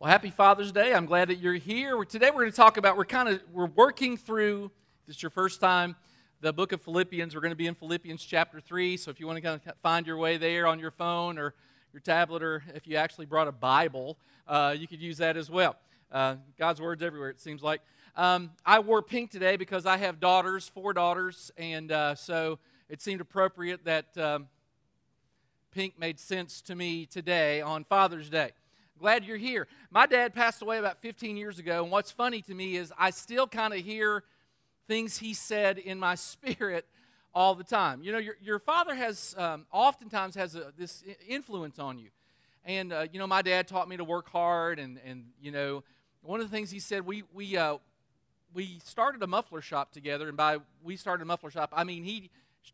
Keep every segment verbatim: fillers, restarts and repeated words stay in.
Well, happy Father's Day. I'm glad that you're here. Today we're going to talk about, we're kind of, we're working through, if it's your first time, the book of Philippians. We're going to be in Philippians chapter three, so if you want to kind of find your way there on your phone or your tablet, or if you actually brought a Bible, uh, you could use that as well. Uh, God's word's everywhere, it seems like. Um, I wore pink today because I have daughters, four daughters, and uh, so it seemed appropriate that um, pink made sense to me today on Father's Day. Glad you're here. My dad passed away about fifteen years ago, and what's funny to me is I still kind of hear things he said in my spirit all the time. You know, your your father has um, oftentimes has a, this influence on you, and uh, you know, my dad taught me to work hard, and and you know, one of the things he said, we we uh, we started a muffler shop together, and by we started a muffler shop, I mean he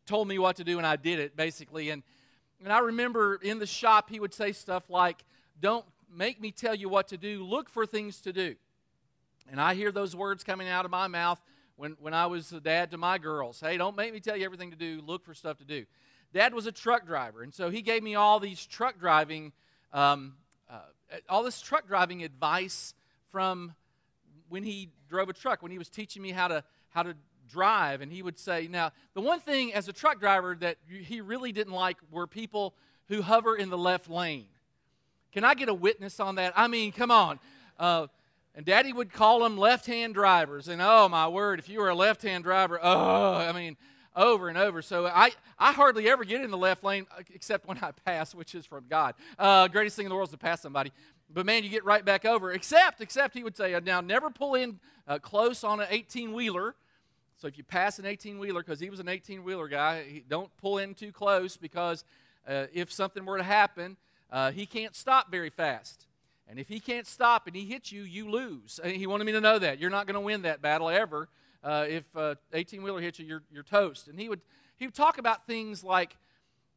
told me what to do and I did it, basically. And and I remember in the shop he would say stuff like, "Don't make me tell you what to do. Look for things to do." And I hear those words coming out of my mouth when when I was the dad to my girls. Hey, don't make me tell you everything to do. Look for stuff to do. Dad was a truck driver, and so he gave me all these truck driving, um, uh, all this truck driving advice from when he drove a truck, when he was teaching me how to how to drive. And he would say, now, the one thing as a truck driver that he really didn't like were people who hover in the left lane. Can I get a witness on that? I mean, come on. Uh, and Daddy would call them left-hand drivers. And oh, my word, if you were a left-hand driver, oh, I mean, over and over. So I, I hardly ever get in the left lane except when I pass, which is from God. Uh, greatest thing in the world is to pass somebody. But, man, you get right back over. Except, except he would say, now, never pull in uh, close on an eighteen-wheeler. So if you pass an eighteen-wheeler, because he was an eighteen-wheeler guy, he, don't pull in too close because uh, if something were to happen, Uh, he can't stop very fast. And if he can't stop and he hits you, you lose. And he wanted me to know that. You're not going to win that battle ever. Uh, if an uh, eighteen-wheeler hits you, you're, you're toast. And he would he would talk about things like,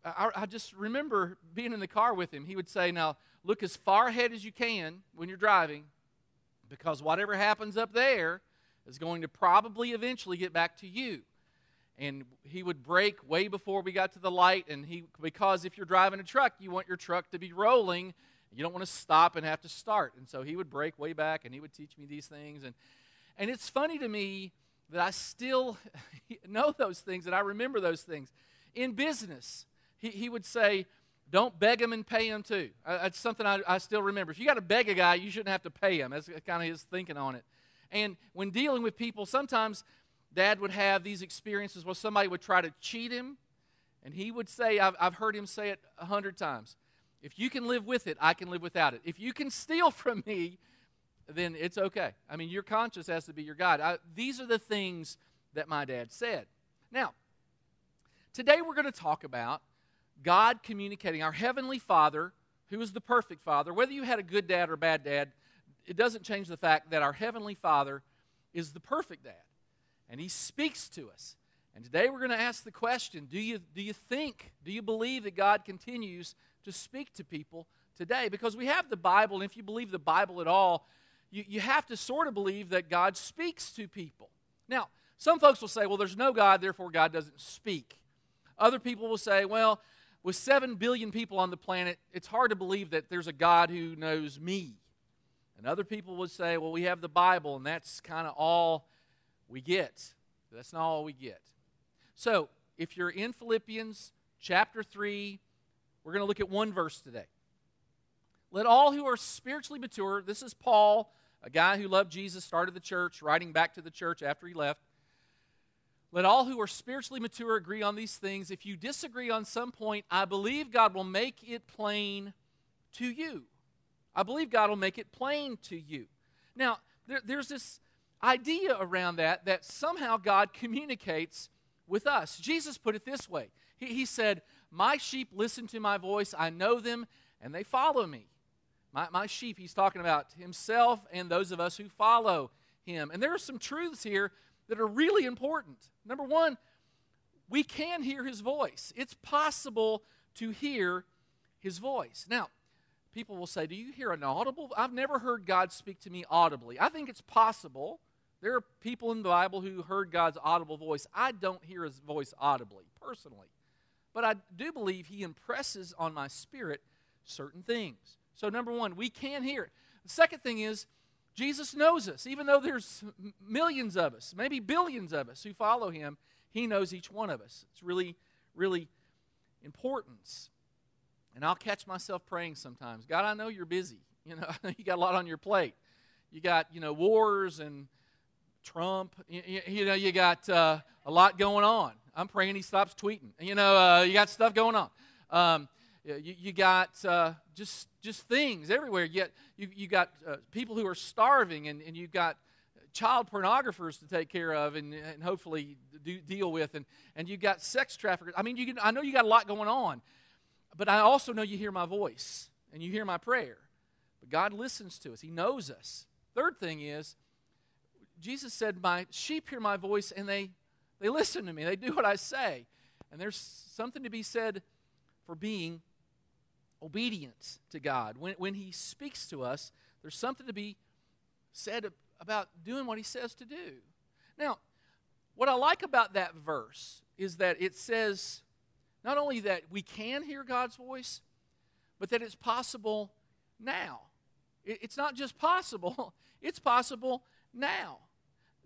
I, I just remember being in the car with him. He would say, now, look as far ahead as you can when you're driving, because whatever happens up there is going to probably eventually get back to you. And he would brake way before we got to the light, and he because if you're driving a truck, you want your truck to be rolling. You don't want to stop and have to start. And so he would brake way back, and he would teach me these things. And and it's funny to me that I still know those things, and I remember those things. In business, he, he would say, don't beg him and pay him too. I, that's something I, I still remember. If you got to beg a guy, you shouldn't have to pay him. That's kind of his thinking on it. And when dealing with people, sometimes Dad would have these experiences where somebody would try to cheat him, and he would say, I've, I've heard him say it a hundred times, if you can live with it, I can live without it. If you can steal from me, then it's okay. I mean, your conscience has to be your guide. I, these are the things that my dad said. Now, today we're going to talk about God communicating, our Heavenly Father, who is the perfect Father. Whether you had a good dad or a bad dad, it doesn't change the fact that our Heavenly Father is the perfect dad. And he speaks to us. And today we're going to ask the question, do you, do you think, do you believe that God continues to speak to people today? Because we have the Bible, and if you believe the Bible at all, you, you have to sort of believe that God speaks to people. Now, some folks will say, well, there's no God, therefore God doesn't speak. Other people will say, well, with seven billion people on the planet, it's hard to believe that there's a God who knows me. And other people would say, well, we have the Bible, and that's kind of all we get. That's not all we get. So, if you're in Philippians chapter three, we're going to look at one verse today. Let all who are spiritually mature, this is Paul, a guy who loved Jesus, started the church, writing back to the church after he left. Let all who are spiritually mature agree on these things. If you disagree on some point, I believe God will make it plain to you. I believe God will make it plain to you. Now, there, there's this idea around that, that somehow God communicates with us. Jesus put it this way. He, he said, my sheep listen to my voice, I know them, and they follow me. My, my sheep, he's talking about himself and those of us who follow him. And there are some truths here that are really important. Number one, we can hear his voice. It's possible to hear his voice. Now, people will say, do you hear an audible? I've never heard God speak to me audibly. I think it's possible. There are people in the Bible who heard God's audible voice. I don't hear his voice audibly, personally. But I do believe he impresses on my spirit certain things. So number one, we can hear it. The second thing is, Jesus knows us. Even though there's millions of us, maybe billions of us who follow him, he knows each one of us. It's really, really important. And I'll catch myself praying sometimes. God, I know you're busy. You know, I know you got a lot on your plate. You got, you know, wars and Trump. You, you know, you got uh, a lot going on. I'm praying he stops tweeting. You know, uh, you got stuff going on. Um, You, you got uh, just just things everywhere. You got, you, you got uh, people who are starving, and, and you've got child pornographers to take care of and, and hopefully do, deal with, and, and you've got sex traffickers. I mean, you can, I know you got a lot going on, but I also know you hear my voice, and you hear my prayer. But God listens to us. He knows us. Third thing is, Jesus said, my sheep hear my voice, and they, they listen to me. They do what I say. And there's something to be said for being obedience to God. When, when he speaks to us, there's something to be said about doing what he says to do. Now, what I like about that verse is that it says not only that we can hear God's voice, but that it's possible now. It, it's not just possible, it's possible now.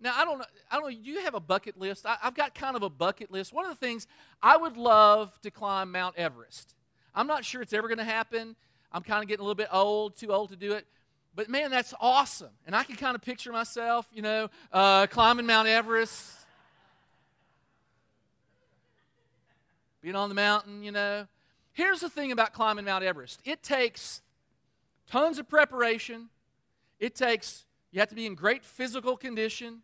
Now, I don't know, I don't know, do you have a bucket list? I, I've got kind of a bucket list. One of the things, I would love to climb Mount Everest. I'm not sure it's ever going to happen. I'm kind of getting a little bit old, too old to do it. But, man, that's awesome. And I can kind of picture myself, you know, uh, climbing Mount Everest, being on the mountain, you know. Here's the thing about climbing Mount Everest. It takes tons of preparation. It takes, you have to be in great physical condition.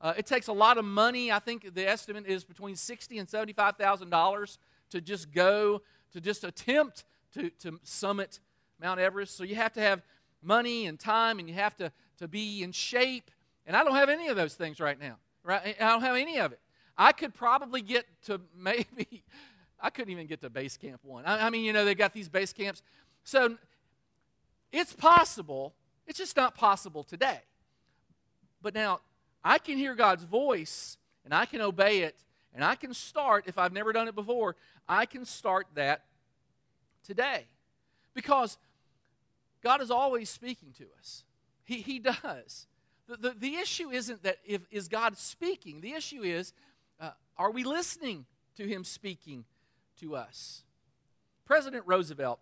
Uh, it takes a lot of money. I think the estimate is between sixty thousand dollars and seventy-five thousand dollars to just go to just attempt to, to summit Mount Everest. So you have to have money and time, and you have to, to be in shape. And I don't have any of those things right now. Right? I don't have any of it. I could probably get to maybe, I couldn't even get to base camp one. I, I mean, you know, they've got these base camps. So it's possible. It's just not possible today. But now, I can hear God's voice, and I can obey it, and I can start, if I've never done it before, I can start that today. Because God is always speaking to us. He, he does. The, the, the issue isn't that if is God speaking. The issue is, uh, are we listening to him speaking to us? President Roosevelt,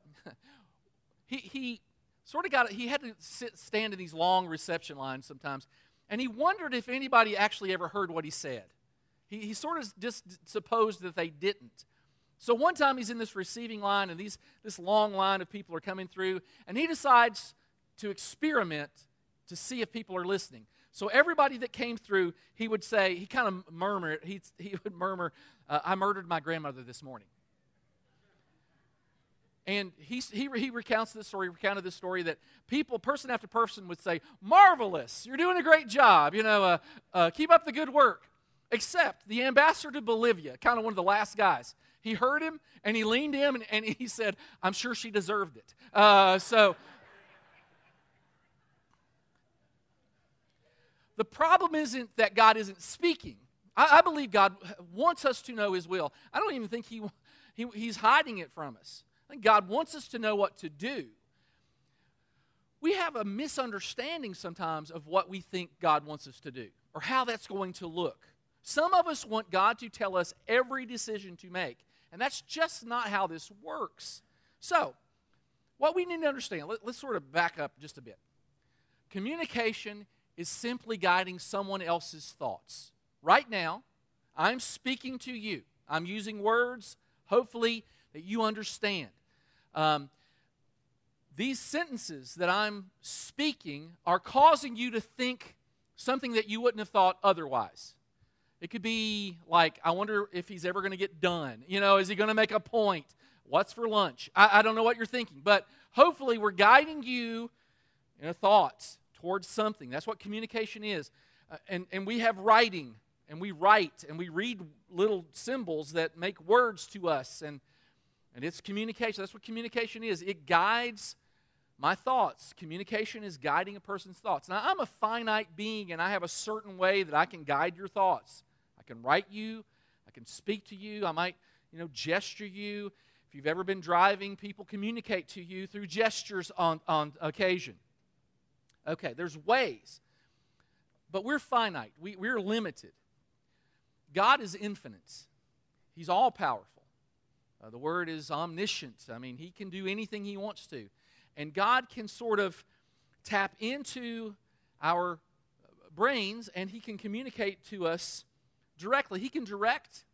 he, he sort of got, he had to sit, stand in these long reception lines sometimes, and he wondered if anybody actually ever heard what he said. He, he sort of just supposed that they didn't. So one time he's in this receiving line, and these this long line of people are coming through, and he decides to experiment to see if people are listening. So everybody that came through, he would say, he kind of murmured, he, he would murmur, uh, I murdered my grandmother this morning. And he, he he recounts this story, recounted this story that people, person after person would say, marvelous, you're doing a great job, you know, uh, uh, keep up the good work. Except the ambassador to Bolivia, kind of one of the last guys. He heard him, and he leaned in, and, and he said, I'm sure she deserved it. Uh, so the problem isn't that God isn't speaking. I, I believe God wants us to know his will. I don't even think he, he he's hiding it from us. I think God wants us to know what to do. We have a misunderstanding sometimes of what we think God wants us to do or how that's going to look. Some of us want God to tell us every decision to make, and that's just not how this works. So, what we need to understand, let, let's sort of back up just a bit. Communication is simply guiding someone else's thoughts. Right now, I'm speaking to you. I'm using words, hopefully, that you understand. Um, these sentences that I'm speaking are causing you to think something that you wouldn't have thought otherwise. It could be like, I wonder if he's ever going to get done. You know, is he going to make a point? What's for lunch? I, I don't know what you're thinking. But hopefully we're guiding you in a thought towards something. That's what communication is. Uh, and, and we have writing, and we write, and we read little symbols that make words to us. And, and it's communication. That's what communication is. It guides my thoughts. Communication is guiding a person's thoughts. Now, I'm a finite being, and I have a certain way that I can guide your thoughts. I can write you. I can speak to you. I might, you know, gesture you. If you've ever been driving, people communicate to you through gestures on, on occasion. Okay, there's ways. But we're finite. We, we're limited. God is infinite. He's all-powerful. Uh, the word is omniscient. I mean, he can do anything he wants to. And God can sort of tap into our brains, and he can communicate to us directly. He can direct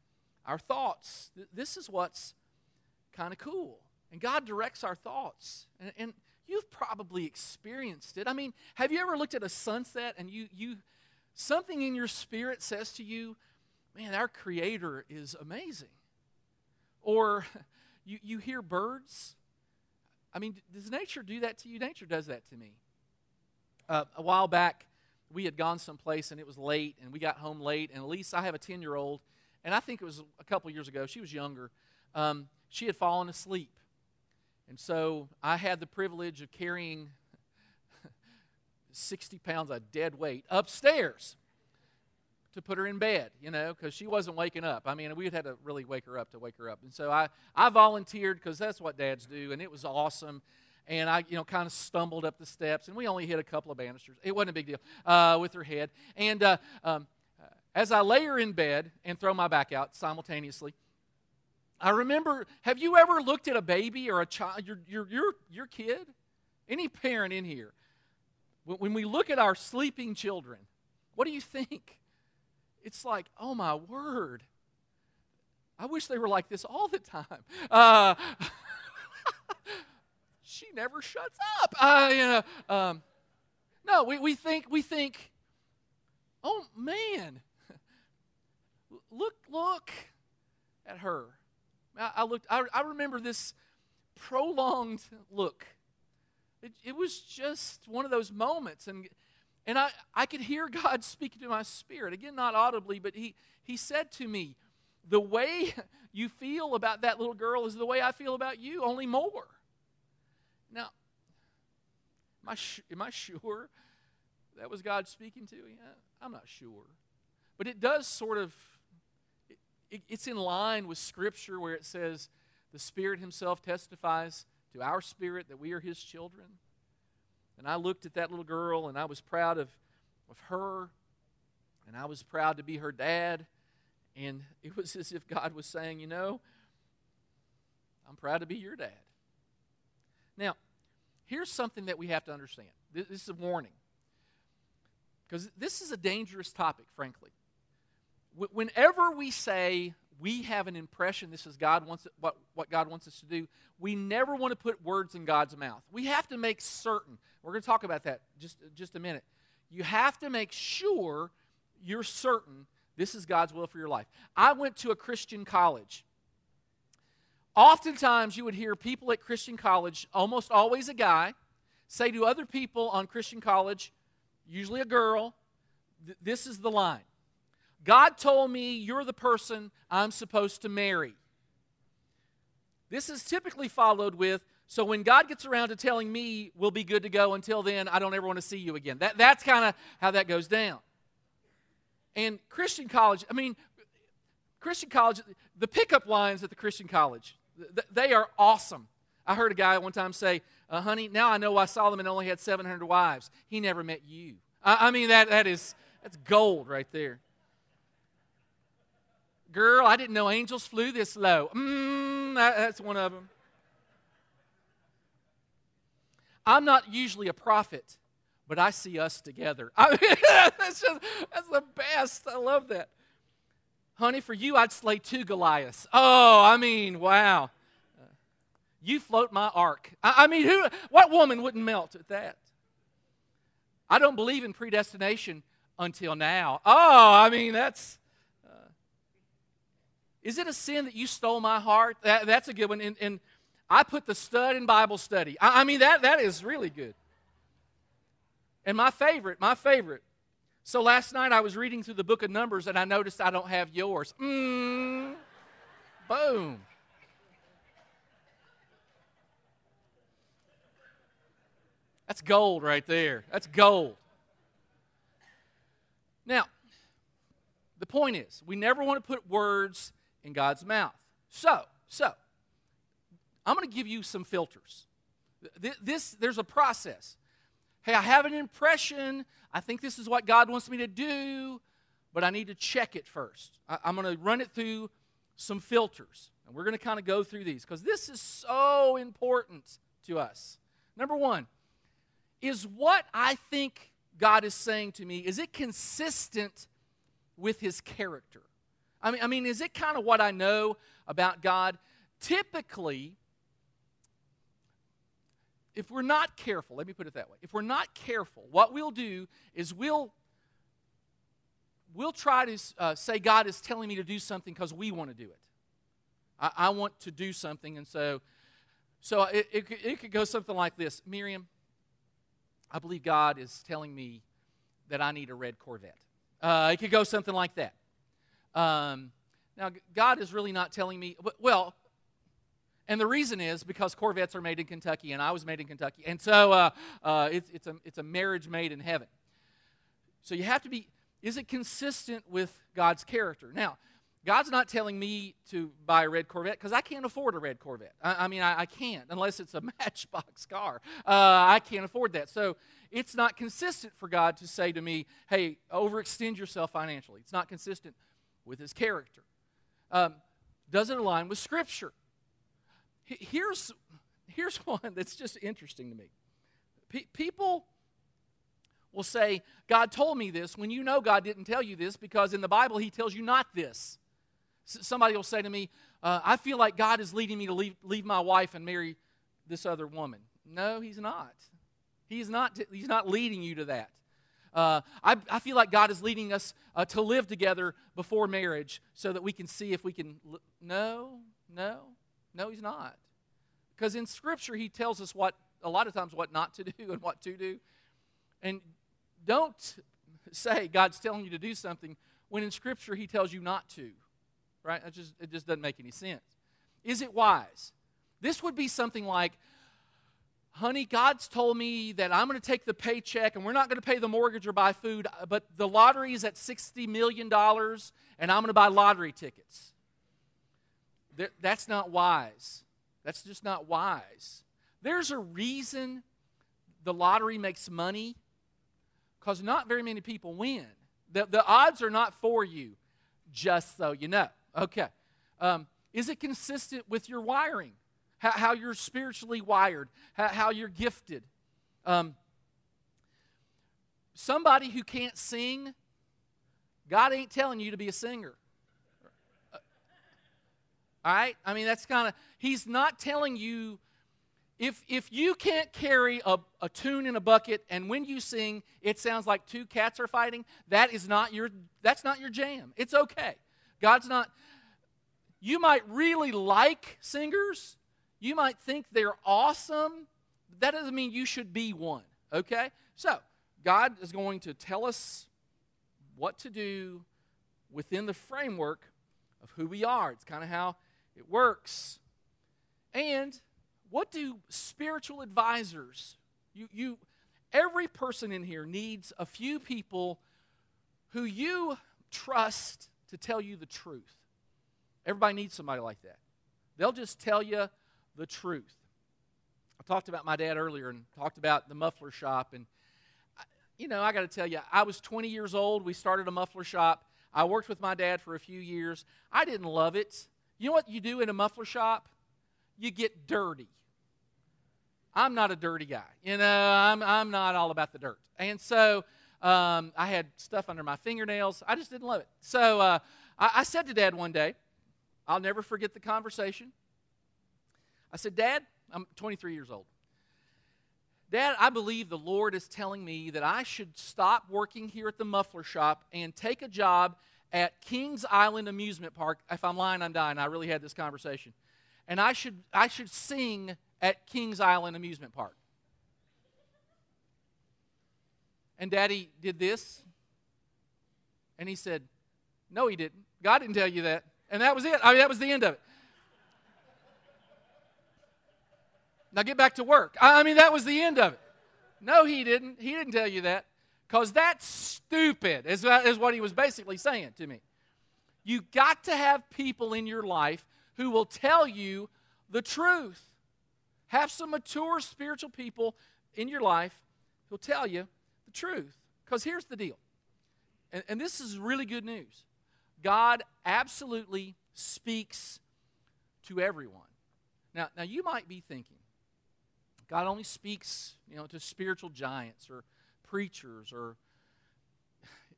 our thoughts. This is what's kind of cool. And God directs our thoughts. And, and you've probably experienced it. I mean, have you ever looked at a sunset and you you something in your spirit says to you, man, our Creator is amazing? Or you, you hear birds. I mean, does nature do that to you? Nature does that to me. Uh, a while back, we had gone someplace, and it was late, and we got home late. And Elise, I have a ten-year-old, and I think it was a couple years ago. She was younger. Um, she had fallen asleep. And so I had the privilege of carrying sixty pounds of dead weight upstairs to put her in bed, you know, because she wasn't waking up. I mean, we had to really wake her up to wake her up. And so I, I volunteered because that's what dads do, and it was awesome. And I, you know, kind of stumbled up the steps, and we only hit a couple of banisters. It wasn't a big deal uh, with her head. And uh, um, as I lay her in bed and throw my back out simultaneously, I remember, have you ever looked at a baby or a child, your, your, your, your kid? Any parent in here, when we look at our sleeping children, what do you think? It's like, oh my word, I wish they were like this all the time. Uh, she never shuts up. Uh, you know, um, no, we, we think, we think, oh man, look, look at her. I looked. I, I remember this prolonged look. It, it was just one of those moments, and and I, I could hear God speaking to my spirit again, not audibly, but he he said to me, "The way you feel about that little girl is the way I feel about you, only more." Now, am I sh- am I sure that was God speaking to me? I'm not sure, but it does sort of. It's in line with Scripture where it says the Spirit himself testifies to our spirit that we are his children. And I looked at that little girl, and I was proud of, of her, and I was proud to be her dad. And it was as if God was saying, you know, I'm proud to be your dad. Now, here's something that we have to understand. This is a warning. Because this is a dangerous topic, frankly. Whenever we say we have an impression this is God wants what, what God wants us to do, we never want to put words in God's mouth. We have to make certain. We're going to talk about that just, just a minute. You have to make sure you're certain this is God's will for your life. I went to a Christian college. Oftentimes you would hear people at Christian college, almost always a guy, say to other people on Christian college, usually a girl, this is the line. God told me you're the person I'm supposed to marry. This is typically followed with, so when God gets around to telling me we'll be good to go, until then, I don't ever want to see you again. That, that's kind of how that goes down. And Christian college, I mean, Christian college, the pickup lines at the Christian college, they are awesome. I heard a guy one time say, uh, honey, now I know why Solomon only had seven hundred wives. He never met you. I, I mean, that that is that's gold right there. Girl, I didn't know angels flew this low. Mm, that, that's one of them. I'm not usually a prophet, but I see us together. I mean, that's, just, that's the best. I love that. Honey, for you, I'd slay two Goliaths. Oh, I mean, wow. Uh, you float my ark. I, I mean, who? What woman wouldn't melt at that? I don't believe in predestination until now. Oh, I mean, that's... Is it a sin that you stole my heart? That, that's a good one. And, and I put the stud in Bible study. I, I mean, that that is really good. And my favorite, my favorite. So last night I was reading through the book of Numbers, and I noticed I don't have yours. Mm, boom. That's gold right there. That's gold. Now, the point is, we never want to put words in God's mouth. So, so, I'm going to give you some filters. This, there's a process. hey, I have an impression. I think this is what God wants me to do, but I need to check it first. I, I'm going to run it through some filters, and we're going to kind of go through these because this is so important to us. Number one, is what I think God is saying to me, is it consistent with His character? I mean, I mean, is it kind of what I know about God? Typically, if we're not careful, let me put it that way. If we're not careful, what we'll do is we'll we'll try to uh, say God is telling me to do something because we want to do it. I, I want to do something, and so so it, it it could go something like this: Miriam, I believe God is telling me that I need a red Corvette. Uh, it could go something like that. Um, now, God is really not telling me, well, and the reason is because Corvettes are made in Kentucky, and I was made in Kentucky, and so uh, uh, it's, it's, a, it's a marriage made in heaven. So you have to be, is it consistent with God's character? Now, God's not telling me to buy a red Corvette because I can't afford a red Corvette. I, I mean, I, I can't unless it's a Matchbox car. Uh, I can't afford that. So it's not consistent for God to say to me, hey, overextend yourself financially. It's not consistent with His character. Um, doesn't align with Scripture. Here's, here's one that's just interesting to me. P- people will say, God told me this, when you know God didn't tell you this because in the Bible He tells you not this. Somebody will say to me, uh, I feel like God is leading me to leave, leave my wife and marry this other woman. No, He's not. He's not, he's not leading you to that. Uh, I, I feel like God is leading us uh, to live together before marriage so that we can see if we can... Li- no, no, no, He's not. Because in Scripture, He tells us what a lot of times what not to do and what to do. And don't say God's telling you to do something when in Scripture He tells you not to. Right? It just, it just doesn't make any sense. Is it wise? This would be something like, honey, God's told me that I'm going to take the paycheck and we're not going to pay the mortgage or buy food, but the lottery is at sixty million dollars and I'm going to buy lottery tickets. That's not wise. That's just not wise. There's a reason the lottery makes money because not very many people win. The, the odds are not for you, just so you know. Okay. Um, is it consistent with your wiring? How, how you're spiritually wired? How, how you're gifted? Um, somebody who can't sing, God ain't telling you to be a singer. Uh, all right? I mean, that's kind of, He's not telling you, if if you can't carry a, a tune in a bucket and when you sing, it sounds like two cats are fighting, that is not your, that's not your jam. It's okay. God's not, you might really like singers. You might think they're awesome. That doesn't mean you should be one, okay? So, God is going to tell us what to do within the framework of who we are. It's kind of how it works. And what do spiritual advisors, you, you, every person in here needs a few people who you trust to tell you the truth. Everybody needs somebody like that. They'll just tell you the truth. I talked about my dad earlier and talked about the muffler shop. And, you know, I got to tell you, I was twenty years old. We started a muffler shop. I worked with my dad for a few years. I didn't love it. You know what you do in a muffler shop? You get dirty. I'm not a dirty guy. You know, I'm I'm not all about the dirt. And so um, I had stuff under my fingernails. I just didn't love it. So uh, I, I said to Dad one day, I'll never forget the conversation. I said, Dad, I'm twenty-three years old. Dad, I believe the Lord is telling me that I should stop working here at the muffler shop and take a job at Kings Island Amusement Park. If I'm lying, I'm dying. I really had this conversation. And I should I should sing at Kings Island Amusement Park. And Daddy did this. And he said, no, he didn't. God didn't tell you that. And that was it. I mean, that was the end of it. Now get back to work. I mean, that was the end of it. No, he didn't. He didn't tell you that. Because that's stupid, is, is what he was basically saying to me. You got to have people in your life who will tell you the truth. Have some mature spiritual people in your life He'll tell you the truth. Because here's the deal. And, and this is really good news. God absolutely speaks to everyone. Now, now you might be thinking, God only speaks, you know, to spiritual giants or preachers or,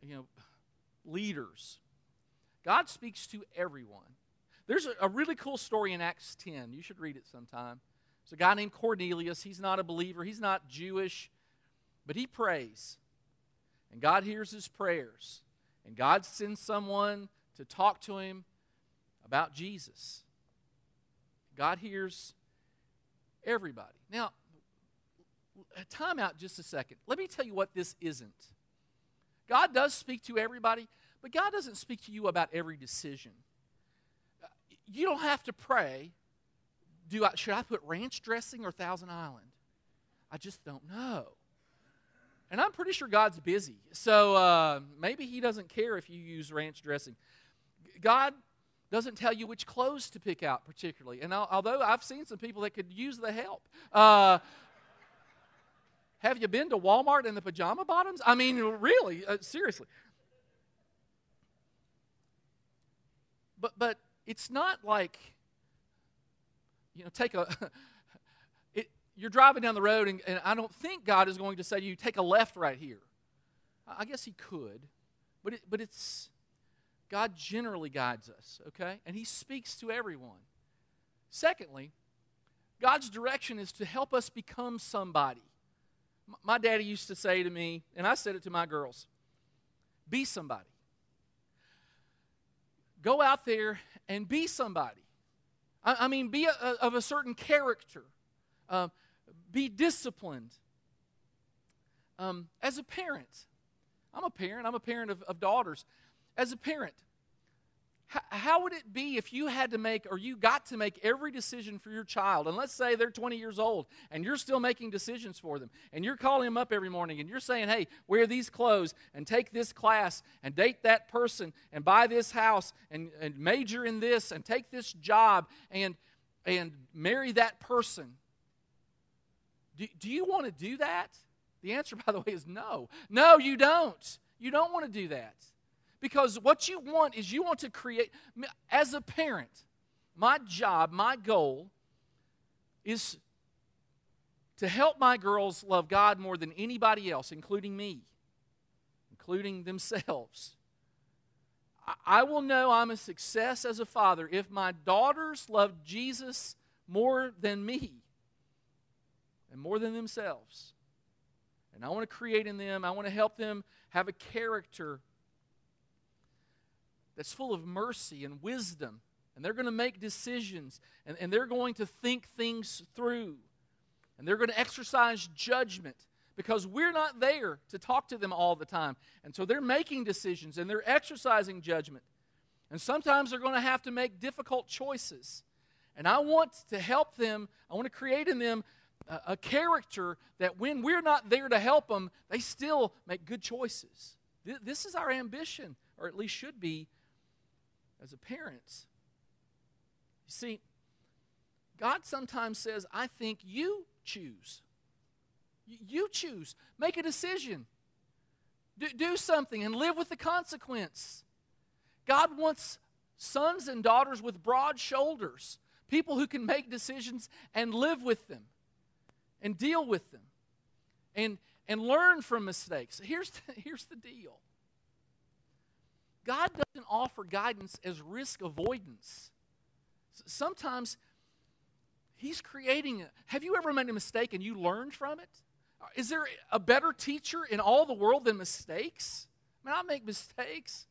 you know, leaders. God speaks to everyone. There's a, a really cool story in Acts ten. You should read it sometime. It's a guy named Cornelius. He's not a believer. He's not Jewish. But he prays. And God hears his prayers. And God sends someone to talk to him about Jesus. God hears everybody. Now, time out just a second. Let me tell you what this isn't. God does speak to everybody, but God doesn't speak to you about every decision. You don't have to pray, do I, should I put ranch dressing or Thousand Island? I just don't know. And I'm pretty sure God's busy, so uh, maybe he doesn't care if you use ranch dressing. God doesn't tell you which clothes to pick out particularly. And I'll, although I've seen some people that could use the help. Uh, have you been to Walmart in the pajama bottoms? I mean, really, uh, seriously. But but it's not like, you know, take a... it, you're driving down the road and, and I don't think God is going to say to you, take a left right here. I guess he could, but it, but it's... God generally guides us, okay? And he speaks to everyone. Secondly, God's direction is to help us become somebody. My daddy used to say to me, and I said it to my girls, be somebody. Go out there and be somebody. I, I mean, be a, a, of a certain character. Uh, be disciplined. Um, as a parent, I'm a parent. I'm a parent of, of daughters. As a parent, how, how would it be if you had to make, or you got to make every decision for your child, and let's say they're twenty years old, and you're still making decisions for them, and you're calling them up every morning, and you're saying, hey, wear these clothes, and take this class, and date that person, and buy this house, and, and major in this, and take this job, and, and marry that person. Do, do you want to do that? The answer, by the way, is no. No, you don't. You don't want to do that. Because what you want is you want to create, as a parent, my job, my goal is to help my girls love God more than anybody else, including me, including themselves. I will know I'm a success as a father if my daughters love Jesus more than me and more than themselves. And I want to create in them, I want to help them have a character that's full of mercy and wisdom. And they're going to make decisions. And, and they're going to think things through. And they're going to exercise judgment. Because we're not there to talk to them all the time. And so they're making decisions. And they're exercising judgment. And sometimes they're going to have to make difficult choices. And I want to help them. I want to create in them a, a character that when we're not there to help them, they still make good choices. Th- this is our ambition. Or at least should be. As a parent, you see, God sometimes says, I think you choose. You choose. Make a decision. Do, do something and live with the consequence. God wants sons and daughters with broad shoulders, people who can make decisions and live with them and deal with them and, and learn from mistakes. Here's the, here's the deal. God doesn't offer guidance as risk avoidance. Sometimes he's creating a... Have you ever made a mistake and you learned from it? Is there a better teacher in all the world than mistakes? I mean, I make mistakes.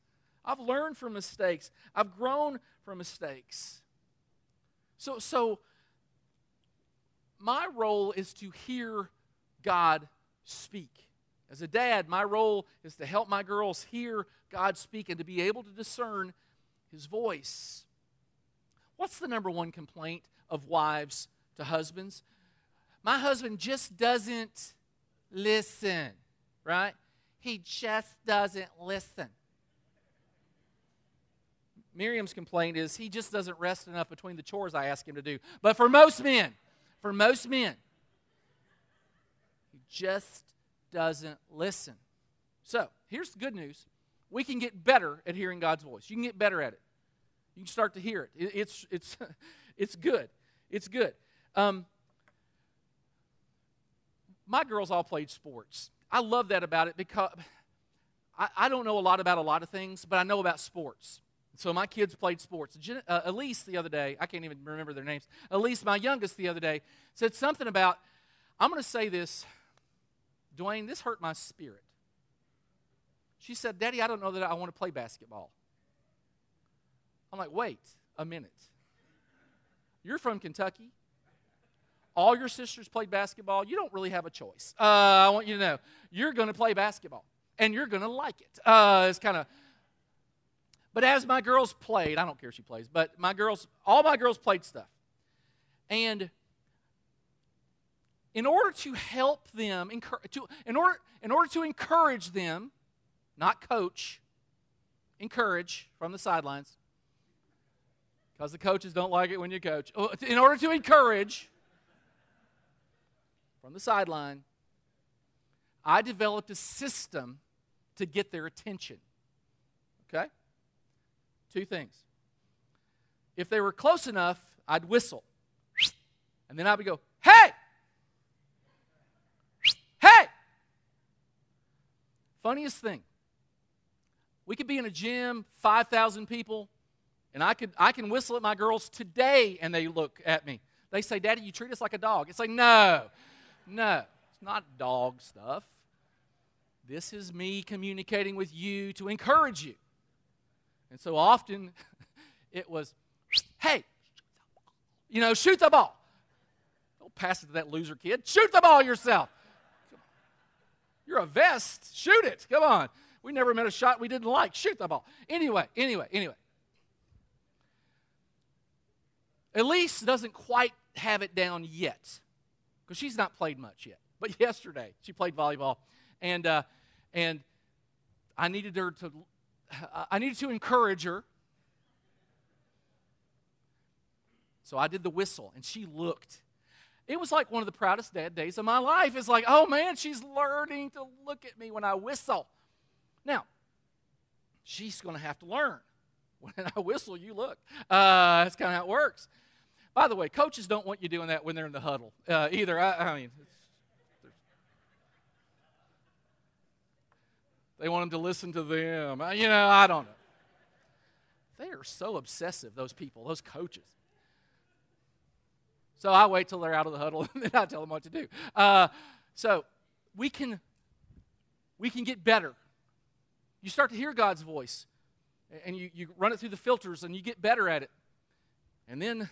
I've learned from mistakes. I've grown from mistakes. So, so my role is to hear God speak. As a dad, my role is to help my girls hear God speak and to be able to discern his voice. What's the number one complaint of wives to husbands? My husband just doesn't listen, right? He just doesn't listen. Miriam's complaint is he just doesn't rest enough between the chores I ask him to do. But for most men, for most men, he just doesn't listen. So, here's the good news. We can get better at hearing God's voice. You can get better at it. You can start to hear it. It's, it's, it's good. It's good. Um, my girls all played sports. I love that about it because I, I don't know a lot about a lot of things, but I know about sports. So my kids played sports. Jen, uh, Elise the other day, I can't even remember their names. Elise, my youngest, the other day, said something about, I'm going to say this, Dwayne, this hurt my spirit. She said, Daddy, I don't know that I want to play basketball. I'm like, wait a minute. You're from Kentucky. All your sisters played basketball. You don't really have a choice. Uh, I want you to know, you're going to play basketball, and you're going to like it. Uh, it's kind of, but as my girls played, I don't care if she plays, but my girls, all my girls played stuff. And in order to help them, to, in order, in order to encourage them, not coach, encourage from the sidelines, because the coaches don't like it when you coach. In order to encourage from the sideline, I developed a system to get their attention. Okay? Two things. If they were close enough, I'd whistle. And then I would go, hey! Hey! Funniest thing. We could be in a gym, five thousand people, and I could I can whistle at my girls today, and they look at me. They say, Daddy, you treat us like a dog. It's like, no, no, it's not dog stuff. This is me communicating with you to encourage you. And so often it was, hey, you know, shoot the ball. Don't pass it to that loser kid. Shoot the ball yourself. You're a vest. Shoot it. Come on. We never met a shot we didn't like. Shoot the ball. Anyway, anyway, anyway. Elise doesn't quite have it down yet because she's not played much yet. But yesterday she played volleyball, and uh, and I needed her to uh, I needed to encourage her. So I did the whistle, and she looked. It was like one of the proudest dad days of my life. It's like, oh man, she's learning to look at me when I whistle. Now, she's going to have to learn. When I whistle, you look. Uh, that's kind of how it works. By the way, coaches don't want you doing that when they're in the huddle uh, either. I, I mean, they want them to listen to them. You know, I don't know. They are so obsessive, those people, those coaches. So I wait till they're out of the huddle, and then I tell them what to do. Uh, so we can, we can get better. You start to hear God's voice. And you, you run it through the filters, and you get better at it. And then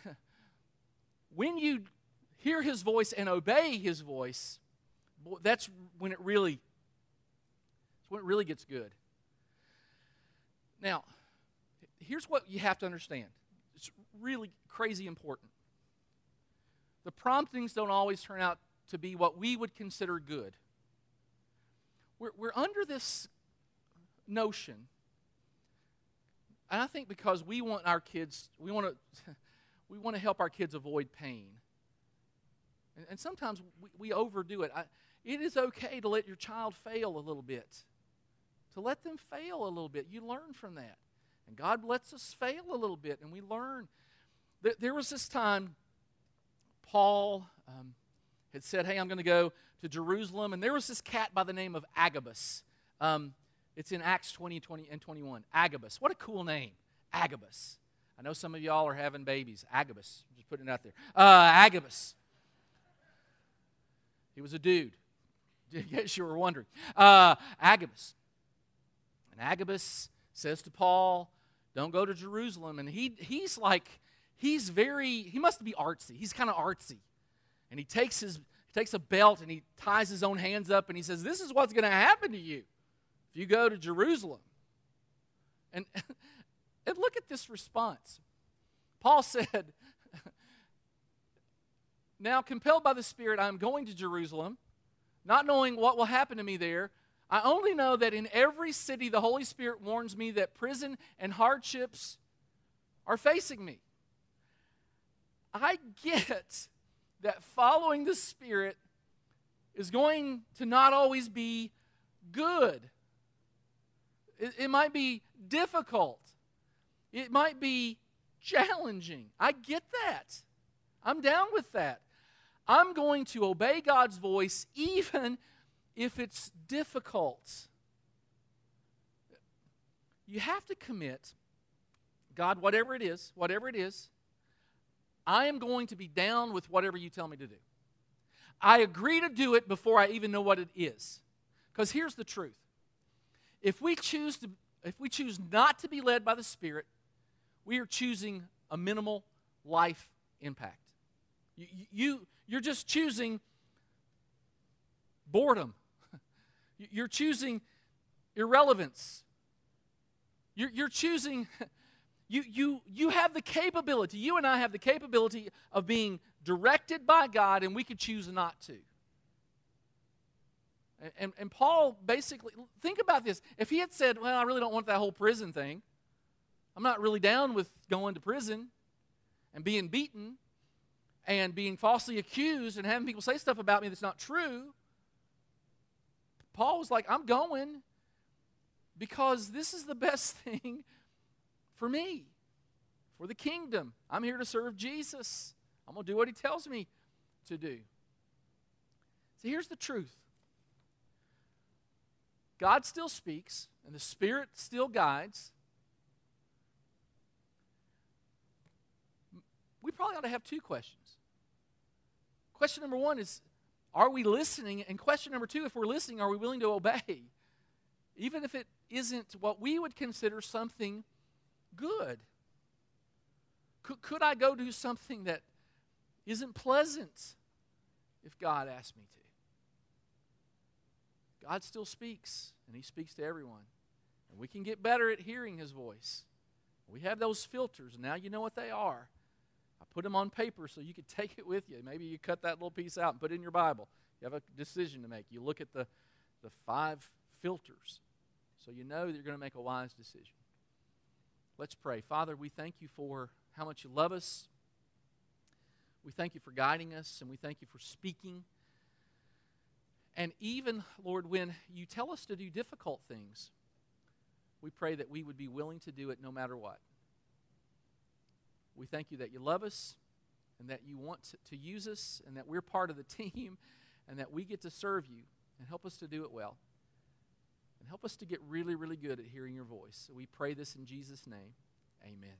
when you hear his voice and obey his voice, that's when it really, that's when it really gets good. Now, here's what you have to understand. It's really crazy important. The promptings don't always turn out to be what we would consider good. We're, we're under this notion. And I think because we want our kids, we want to we want to help our kids avoid pain. And, and sometimes we, we overdo it. I, it is okay to let your child fail a little bit. To let them fail a little bit. You learn from that. And God lets us fail a little bit, and we learn. There, there was this time Paul um, had said, hey, I'm going to go to Jerusalem. And there was this cat by the name of Agabus. Um It's in Acts twenty, twenty, and twenty-one. Agabus. What a cool name. Agabus. I know some of y'all are having babies. Agabus. I'm just putting it out there. Uh, Agabus. He was a dude. In case you were wondering. Uh, Agabus. And Agabus says to Paul, don't go to Jerusalem. And he he's like, he's very, he must be artsy. He's kind of artsy. And he takes his he takes a belt and he ties his own hands up and he says, this is what's going to happen to you if you go to Jerusalem. And, and look at this response. Paul said, now compelled by the Spirit, I am going to Jerusalem, not knowing what will happen to me there. I only know that in every city the Holy Spirit warns me that prison and hardships are facing me. I get that following the Spirit is going to not always be good. It, it might be difficult. It might be challenging. I get that. I'm down with that. I'm going to obey God's voice even if it's difficult. You have to commit, God, whatever it is, whatever it is, I am going to be down with whatever you tell me to do. I agree to do it before I even know what it is. Because here's the truth. If we choose to, if we choose not to be led by the Spirit, we are choosing a minimal life impact. You, you, you're just choosing boredom. You're choosing irrelevance. You're, you're choosing... You, you, you have the capability, you and I have the capability of being directed by God, and we could choose not to. And, and, and Paul basically, think about this. If he had said, well, I really don't want that whole prison thing. I'm not really down with going to prison and being beaten and being falsely accused and having people say stuff about me that's not true. Paul was like, I'm going because this is the best thing for me, for the kingdom. I'm here to serve Jesus. I'm going to do what he tells me to do. So here's the truth. God still speaks, and the Spirit still guides. We probably ought to have two questions. Question number one is, are we listening? And question number two, if we're listening, are we willing to obey? Even if it isn't what we would consider something good. Could, could I go do something that isn't pleasant if God asked me to? God still speaks, and he speaks to everyone. And we can get better at hearing his voice. We have those filters, and now you know what they are. I put them on paper so you could take it with you. Maybe you cut that little piece out and put it in your Bible. You have a decision to make. You look at the, the five filters so you know that you're going to make a wise decision. Let's pray. Father, we thank you for how much you love us. We thank you for guiding us, and we thank you for speaking. And even, Lord, when you tell us to do difficult things, we pray that we would be willing to do it no matter what. We thank you that you love us, and that you want to use us, and that we're part of the team, and that we get to serve you, and help us to do it well. And help us to get really, really good at hearing your voice. So we pray this in Jesus' name. Amen.